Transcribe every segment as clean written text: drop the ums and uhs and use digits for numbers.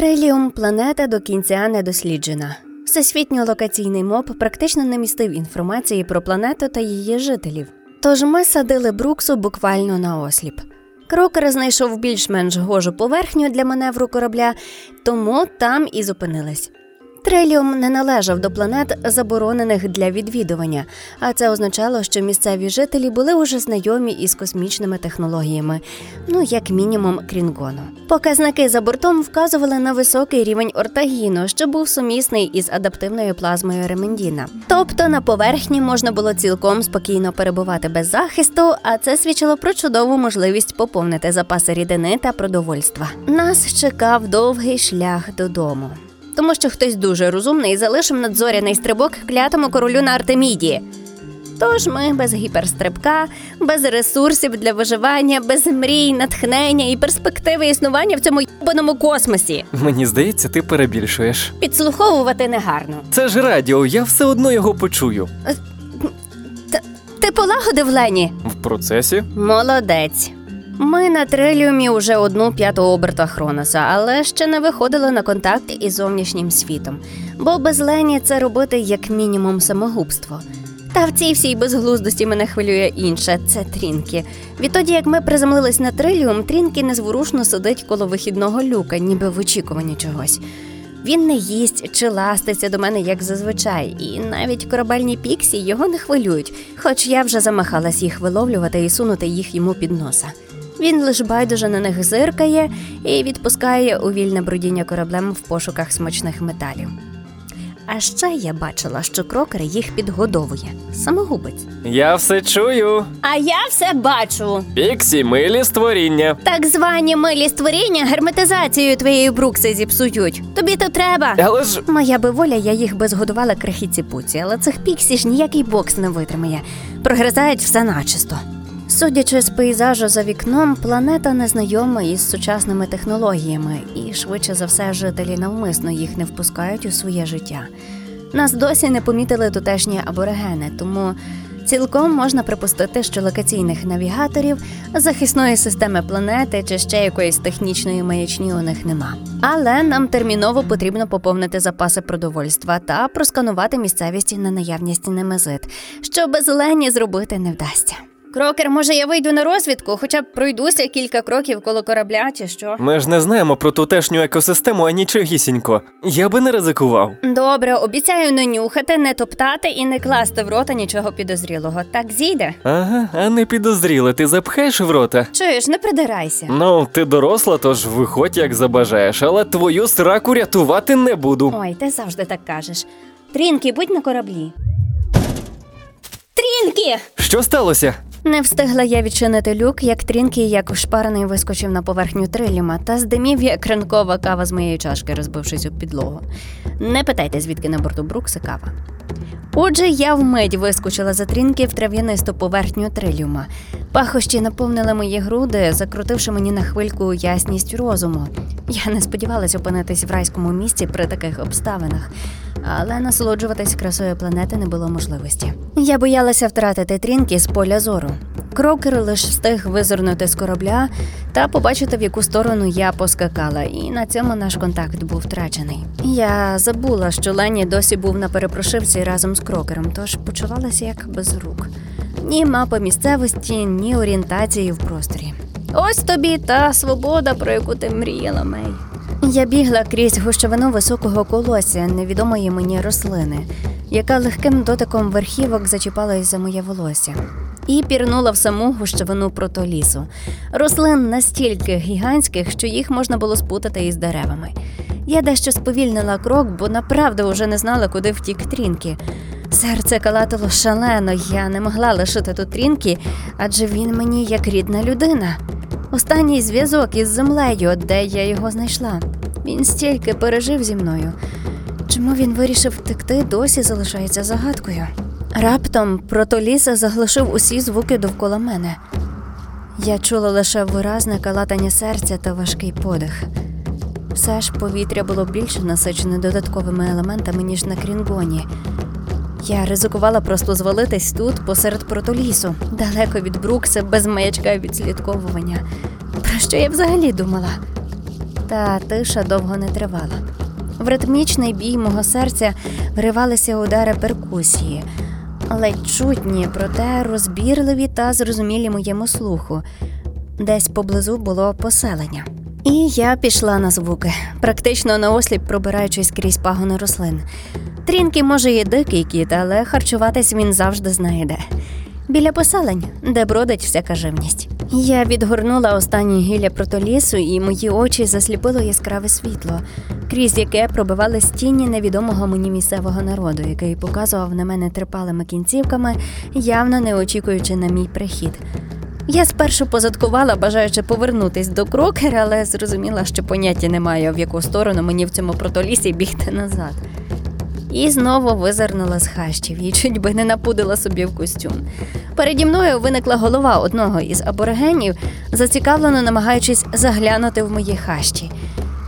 Триліум – планета до кінця недосліджена. Всесвітньо-локаційний моб практично не містив інформації про планету та її жителів. Тож ми садили Бруксу буквально наосліп. Крокер знайшов більш-менш гожу поверхню для маневру корабля, тому там і зупинились. Триліум не належав до планет, заборонених для відвідування, а це означало, що місцеві жителі були уже знайомі із космічними технологіями, як мінімум Крінгону. Показники за бортом вказували на високий рівень Ортагіну, що був сумісний із адаптивною плазмою Ремендіна. Тобто на поверхні можна було цілком спокійно перебувати без захисту, а це свідчило про чудову можливість поповнити запаси рідини та продовольства. Нас чекав довгий шлях додому. Тому що хтось дуже розумний залишив надзоряний стрибок клятому королю на Артеміді. Тож ми без гіперстрибка, без ресурсів для виживання, без мрій, натхнення і перспективи існування в цьому єбаному космосі. Мені здається, ти перебільшуєш. Підслуховувати негарно. Це ж радіо, я все одно його почую. Ти полагодив, Лені? В процесі. Молодець. Ми на Триліумі уже 1/5 оберта Хроноса, але ще не виходили на контакт із зовнішнім світом, бо без Лені це робити як мінімум самогубство. Та в цій всій безглуздості мене хвилює інше – це Трінки. Відтоді, як ми приземлились на Триліум, Трінки незворушно сидить коло вихідного люка, ніби в очікуванні чогось. Він не їсть чи ластиться до мене, як зазвичай, і навіть корабельні піксі його не хвилюють, хоч я вже замахалась їх виловлювати і сунути їх йому під носа. Він лише байдуже на них зиркає і відпускає у вільне бродіння кораблем в пошуках смачних металів. А ще я бачила, що Крокер їх підгодовує. Самогубець. Я все чую. А я все бачу. Піксі – милі створіння. Так звані милі створіння герметизацією твоєї Брукси зіпсують. Тобі то треба. Але ж... Моя би воля, я їх би згодувала крихітці-пуці, але цих піксі ж ніякий бокс не витримає. Прогризають все начисто. Судячи з пейзажу за вікном, планета незнайома із сучасними технологіями, і, швидше за все, жителі навмисно їх не впускають у своє життя. Нас досі не помітили тутешні аборигени, тому цілком можна припустити, що локаційних навігаторів, захисної системи планети чи ще якоїсь технічної маячні у них нема. Але нам терміново потрібно поповнити запаси продовольства та просканувати місцевість на наявність немезит, що без Лені зробити не вдасться. Крокер, може я вийду на розвідку, хоча б пройдуся кілька кроків коло корабля чи що? Ми ж не знаємо про тутешню екосистему анічогісінько. Я би не ризикував. Добре, обіцяю не нюхати, не топтати і не класти в рота нічого підозрілого. Так зійде? Ага, а не підозріле ти запхаєш в рота? Чуєш, не придирайся. Ти доросла, тож виходь як забажаєш, але твою сраку рятувати не буду. Ой, ти завжди так кажеш. Трінки, будь на кораблі. Трінки! Що сталося? Не встигла я відчинити люк, як Трінки, як вшпарений, вискочив на поверхню Триліума та здимів, як ранкова кава з моєї чашки, розбившись у підлогу. Не питайте, звідки на борту Брукса кава. Отже, я вмить вискочила за Трінки в трав'янисту поверхню Триліума. Пахощі наповнили мої груди, закрутивши мені на хвильку ясність розуму. Я не сподівалась опинитись в райському місці при таких обставинах, але насолоджуватись красою планети не було можливості. Я боялася втратити Трінки з поля зору. Крокер лише встиг визирнути з корабля та побачити, в яку сторону я поскакала, і на цьому наш контакт був втрачений. Я забула, що Лені досі був на перепрошивці разом з Крокером, тож почувалася як без рук. Ні мапи місцевості, ні орієнтації в просторі. Ось тобі та свобода, про яку ти мріяла, Мей. Я бігла крізь гущавину високого колосся, невідомої мені рослини, яка легким дотиком верхівок зачіпалась за моє волосся. І пірнула в саму гущавину протолісу. Рослин настільки гігантських, що їх можна було спутати із деревами. Я дещо сповільнила крок, бо направду вже не знала, куди втік Трінки. Серце калатало шалено, я не могла лишити тут Трінки, адже він мені як рідна людина. Останній зв'язок із землею, де я його знайшла. Він стільки пережив зі мною. Чому він вирішив втекти, досі залишається загадкою. Раптом протоліс заглушив усі звуки довкола мене. Я чула лише виразне калатання серця та важкий подих. Все ж повітря було більше насичене додатковими елементами, ніж на Крінгоні. Я ризикувала просто звалитись тут, посеред протолісу, далеко від Брукса, без маячка відслідковування. Про що я взагалі думала? Та тиша довго не тривала. В ритмічний бій мого серця вривалися удари перкусії, ледь чутні, проте розбірливі та зрозумілі моєму слуху. Десь поблизу було поселення. І я пішла на звуки, практично наосліп пробираючись крізь пагони рослин. Трінки, може, і дикий кіт, але харчуватись він завжди знайде. Біля поселень, де бродить всяка живність. Я відгорнула останні гілля протолісу, і мої очі засліпило яскраве світло, крізь яке пробивались тіні невідомого мені місцевого народу, який показував на мене трипалими кінцівками, явно не очікуючи на мій прихід. Я спершу позадкувала, бажаючи повернутись до Крокера, але зрозуміла, що поняття немає, в яку сторону мені в цьому протолісі бігти назад. І знову визирнула з хащів і чуть би не напудила собі в костюм. Переді мною виникла голова одного із аборигенів, зацікавлено намагаючись заглянути в мої хащі.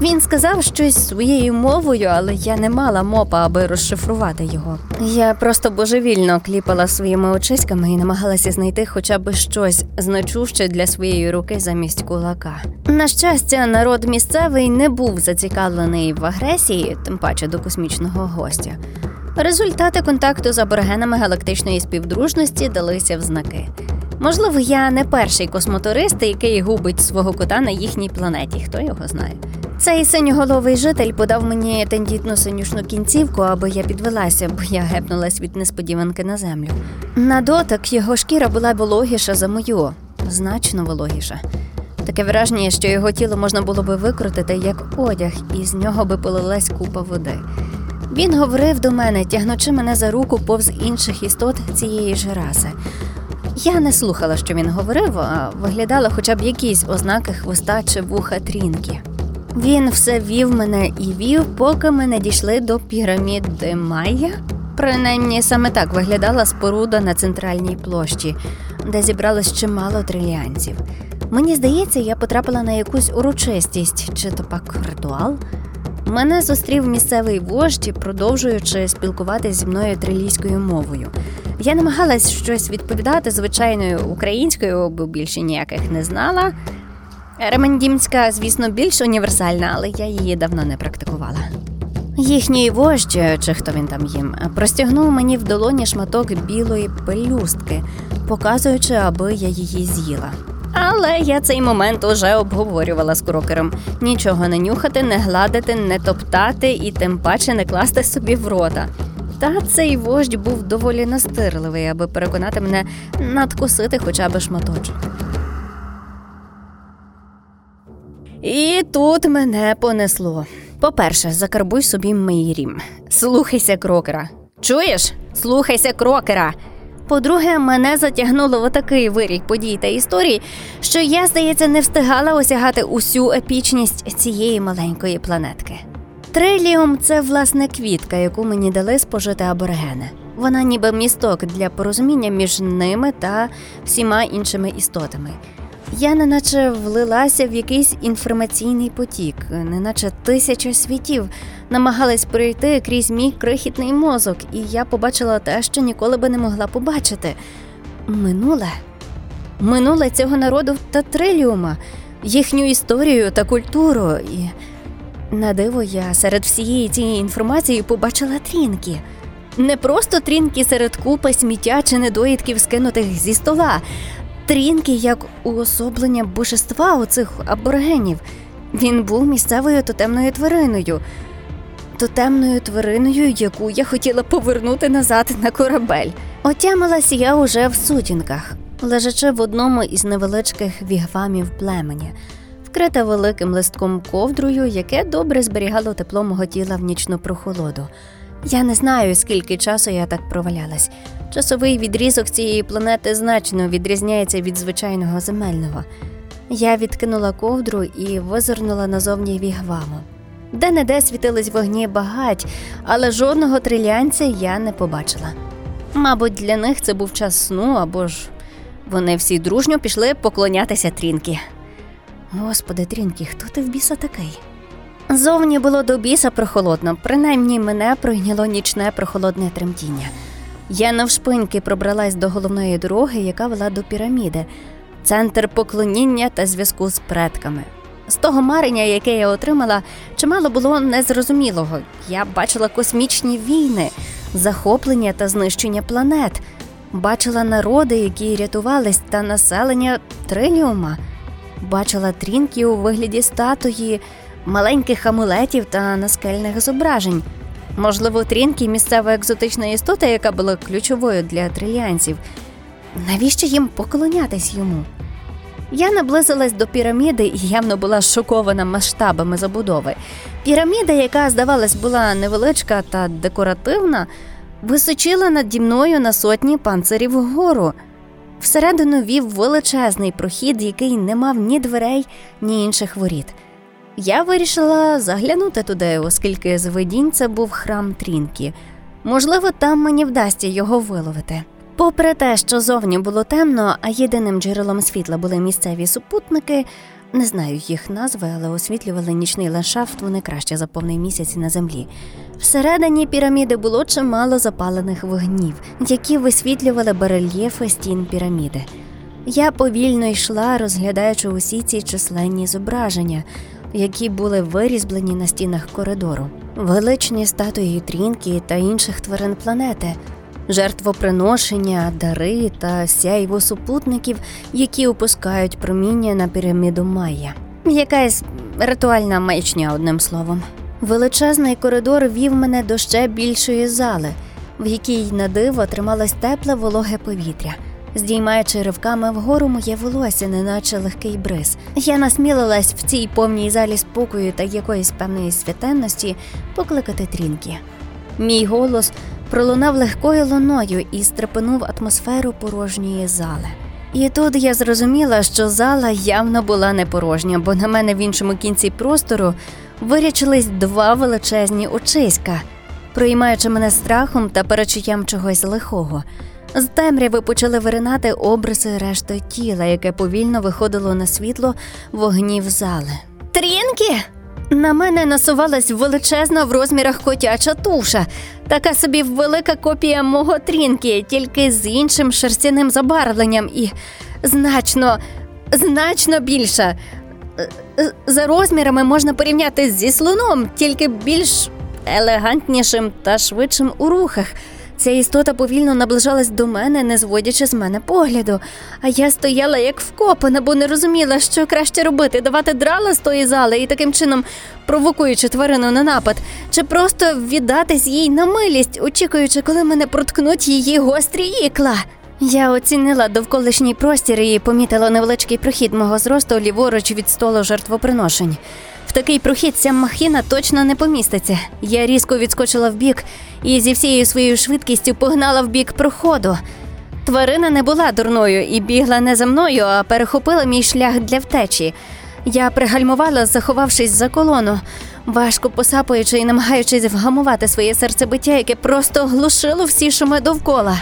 Він сказав щось своєю мовою, але я не мала мопа, аби розшифрувати його. Я просто божевільно кліпала своїми очиськами і намагалася знайти хоча б щось значуще для своєї руки замість кулака. На щастя, народ місцевий не був зацікавлений в агресії, тим паче до космічного гостя. Результати контакту з аборигенами галактичної співдружності далися в знаки. Можливо, я не перший космотурист, який губить свого кота на їхній планеті, хто його знає. Цей синьоголовий житель подав мені тендітну синюшну кінцівку, аби я підвелася, бо я гепнулась від несподіванки на землю. На дотик його шкіра була вологіша за мою, значно вологіша. Таке враження, що його тіло можна було би викрутити як одяг, і з нього би полилась купа води. Він говорив до мене, тягнучи мене за руку повз інших істот цієї ж раси. Я не слухала, що він говорив, а виглядала хоча б якісь ознаки хвоста чи вуха Трінки. Він все вів мене і вів, поки ми не дійшли до піраміди Майя. Принаймні, саме так виглядала споруда на центральній площі, де зібралось чимало триліанців. Мені здається, я потрапила на якусь урочистість, чи то пак ритуал. Мене зустрів місцевий вождь, продовжуючи спілкуватись зі мною трилійською мовою. Я намагалась щось відповідати звичайною українською, бо більше ніяких не знала. Еремендійська, звісно, більш універсальна, але я її давно не практикувала. Їхній вождь, чи хто він там їм, простягнув мені в долоні шматок білої пелюстки, показуючи, аби я її з'їла. Але я цей момент уже обговорювала з Крокером. Нічого не нюхати, не гладити, не топтати і тим паче не класти собі в рота. Та цей вождь був доволі настирливий, аби переконати мене надкусити хоча б шматочок. І тут мене понесло. По-перше, закарбуй собі Мейрім. Слухайся Крокера. Чуєш? Слухайся Крокера! По-друге, мене затягнуло в отакий вирій подій та історій, що я, здається, не встигала осягати усю епічність цієї маленької планетки. Триліум – це, власне, квітка, яку мені дали спожити аборигени. Вона ніби місток для порозуміння між ними та всіма іншими істотами. Я неначе влилася в якийсь інформаційний потік, неначе тисяча світів намагались пройти крізь мій крихітний мозок, і я побачила те, що ніколи би не могла побачити. Минуле цього народу та Триліума, їхню історію та культуру. І на диво я серед всієї цієї інформації побачила Трінки. Не просто Трінки серед купи сміття чи недоїдків, скинутих зі стола. Трінки як уособлення божества оцих аборигенів. Він був місцевою тотемною твариною, яку я хотіла повернути назад на корабель. Отямилась я уже в сутінках, лежачи в одному із невеличких вігвамів племені, вкрита великим листком ковдрою, яке добре зберігало тепло мого тіла в нічну прохолоду. Я не знаю, скільки часу я так провалялась. Часовий відрізок цієї планети значно відрізняється від звичайного земельного. Я відкинула ковдру і визирнула назовні вігваму. Де-не-де світились вогні багать, але жодного триліанця я не побачила. Мабуть, для них це був час сну, або ж вони всі дружньо пішли поклонятися Трінки. Господи, Трінки, хто ти в біса такий? Зовні було до біса прохолодно, принаймні мене пройняло нічне прохолодне тремтіння. Я навшпиньки пробралась до головної дороги, яка вела до піраміди, центр поклоніння та зв'язку з предками. З того марення, яке я отримала, чимало було незрозумілого. Я бачила космічні війни, захоплення та знищення планет, бачила народи, які рятувались, та населення Триліума, бачила трінки у вигляді статуї, маленьких амулетів та наскельних зображень. Можливо, трінки – місцева екзотична істота, яка була ключовою для триліанців. Навіщо їм поклонятись йому? Я наблизилась до піраміди і явно була шокована масштабами забудови. Піраміда, яка, здавалось, була невеличка та декоративна, височила наді мною на сотні панцирів вгору. Всередину вів величезний прохід, який не мав ні дверей, ні інших воріт. Я вирішила заглянути туди, оскільки з видінь це був храм Трінки. Можливо, там мені вдасться його виловити. Попри те, що зовні було темно, а єдиним джерелом світла були місцеві супутники, не знаю їх назви, але освітлювали нічний ландшафт вони краще за повний місяць на землі. Всередині піраміди було чимало запалених вогнів, які висвітлювали барельєфи стін піраміди. Я повільно йшла, розглядаючи усі ці численні зображення, які були вирізблені на стінах коридору. Величні статуї Трінки та інших тварин планети, жертвоприношення, дари та сяйво супутників, які опускають проміння на піраміду Майя. Якась ритуальна маячня, одним словом. Величезний коридор вів мене до ще більшої зали, в якій на диво трималось тепле вологе повітря. Здіймаючи ривками вгору моє волосся, неначе легкий бриз. Я насмілилась в цій повній залі спокою та якоїсь певної святенності покликати Трінки. Мій голос пролунав легкою луною і стрепенув атмосферу порожньої зали. І тут я зрозуміла, що зала явно була не порожня, бо на мене в іншому кінці простору вирячились два величезні очиська, приймаючи мене страхом та перечуттям чогось лихого. З темряви почали виринати обриси решти тіла, яке повільно виходило на світло вогнів зали. «Трінки!» На мене насувалась величезна в розмірах котяча туша. Така собі велика копія мого Трінки, тільки з іншим шерстяним забарвленням і значно більша. За розмірами можна порівняти зі слоном, тільки більш елегантнішим та швидшим у рухах. Ця істота повільно наближалась до мене, не зводячи з мене погляду, а я стояла як вкопана, бо не розуміла, що краще робити – давати драла з тої зали і таким чином провокуючи тварину на напад, чи просто віддатись їй на милість, очікуючи, коли мене проткнуть її гострі ікла. Я оцінила довколишній простір і помітила невеличкий прохід мого зросту ліворуч від столу жертвоприношень. В такий прохід ця махіна точно не поміститься. Я різко відскочила вбік і зі всією своєю швидкістю погнала вбік проходу. Тварина не була дурною і бігла не за мною, а перехопила мій шлях для втечі. Я пригальмувала, заховавшись за колону, важко посапуючи і намагаючись вгамувати своє серцебиття, яке просто глушило всі шуми довкола.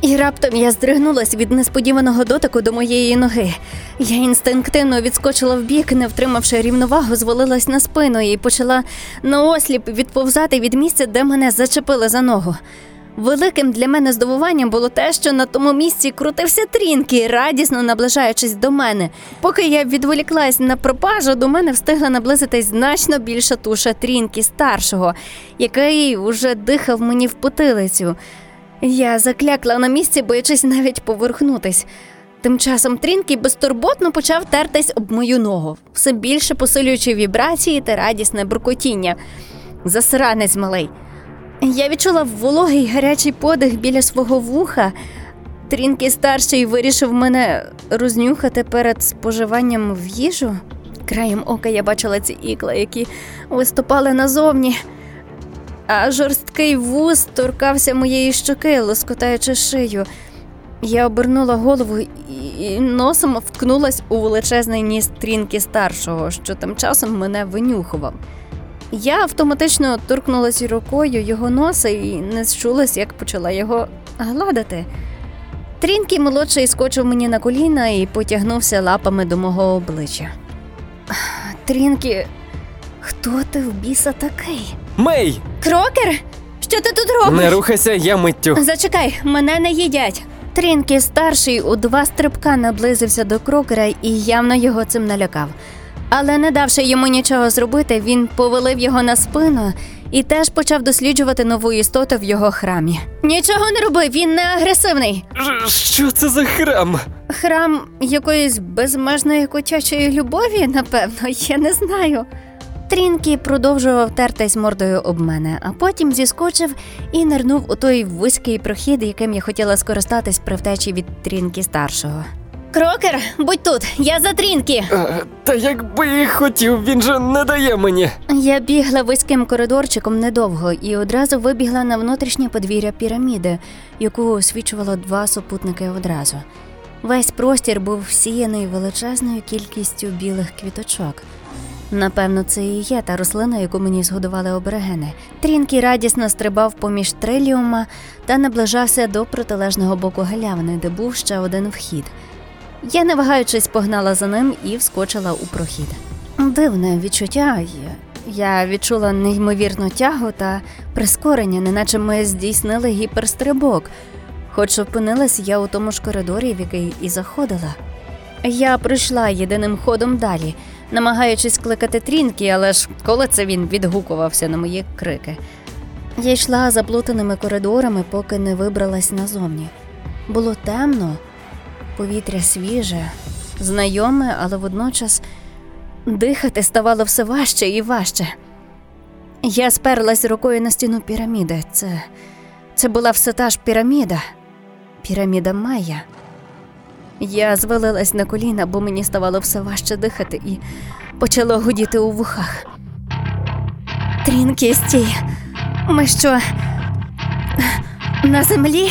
І раптом я здригнулась від несподіваного дотику до моєї ноги. Я інстинктивно відскочила вбік, не втримавши рівновагу, звалилась на спину і почала наосліп відповзати від місця, де мене зачепили за ногу. Великим для мене здивуванням було те, що на тому місці крутився Трінки, радісно наближаючись до мене. Поки я відволіклась на пропажу, до мене встигла наблизитись значно більша туша Трінки старшого, який уже дихав мені в потилицю. Я заклякла на місці, боячись навіть поверхнутись. Тим часом Трінки безтурботно почав тертись об мою ногу, все більше посилюючи вібрації та радісне буркотіння. Засранець малий. Я відчула вологий гарячий подих біля свого вуха. Трінки старший вирішив мене рознюхати перед споживанням в їжу. Краєм ока я бачила ці ікла, які виступали назовні. А жорсткий вуз торкався моєї щоки, лоскотаючи шию. Я обернула голову і носом вткнулась у величезний ніс Трінки старшого, що тим часом мене винюхував. Я автоматично торкнулась рукою його носа і не зчулась, як почала його гладити. Трінки молодший скочив мені на коліна і потягнувся лапами до мого обличчя. «Трінки, хто ти в біса такий?» «Мей!» «Крокер? Що ти тут робиш?» «Не рухайся, я миттю!» «Зачекай, мене не їдять!» Трінки старший у два стрибка наблизився до Крокера і явно його цим налякав. Але не давши йому нічого зробити, він повалив його на спину і теж почав досліджувати нову істоту в його храмі. Нічого не роби, він не агресивний. Що це за храм? Храм якоїсь безмежної котячої любові, напевно, я не знаю. Трінкі продовжував тертись мордою об мене, а потім зіскочив і нирнув у той вузький прохід, яким я хотіла скористатись при втечі від Трінкі старшого. Крокер, будь тут, я за Трінкі! Та якби і хотів, він же не дає мені! Я бігла вузьким коридорчиком недовго і одразу вибігла на внутрішнє подвір'я піраміди, яку освічувало два супутники одразу. Весь простір був всіяний величезною кількістю білих квіточок. Напевно, це і є та рослина, яку мені згодували аборигени. Трінкі радісно стрибав поміж триліума та наближався до протилежного боку галявини, де був ще один вхід. Я, не вагаючись, погнала за ним і вскочила у прохід. Дивне відчуття є. Я відчула неймовірну тягу та прискорення, неначе ми здійснили гіперстрибок. Хоч опинилась я у тому ж коридорі, в який і заходила. Я пройшла єдиним ходом далі, намагаючись кликати Трінкі, але ж коли це він відгукувався на мої крики. Я йшла заплутаними коридорами, поки не вибралась назовні. Було темно, повітря свіже, знайоме, але водночас дихати ставало все важче і важче. Я сперлась рукою на стіну піраміди. Це була все та ж піраміда. Піраміда Майя. Я звалилась на коліна, бо мені ставало все важче дихати і почало гудіти у вухах. Трінкі, стій! Ми що, на землі?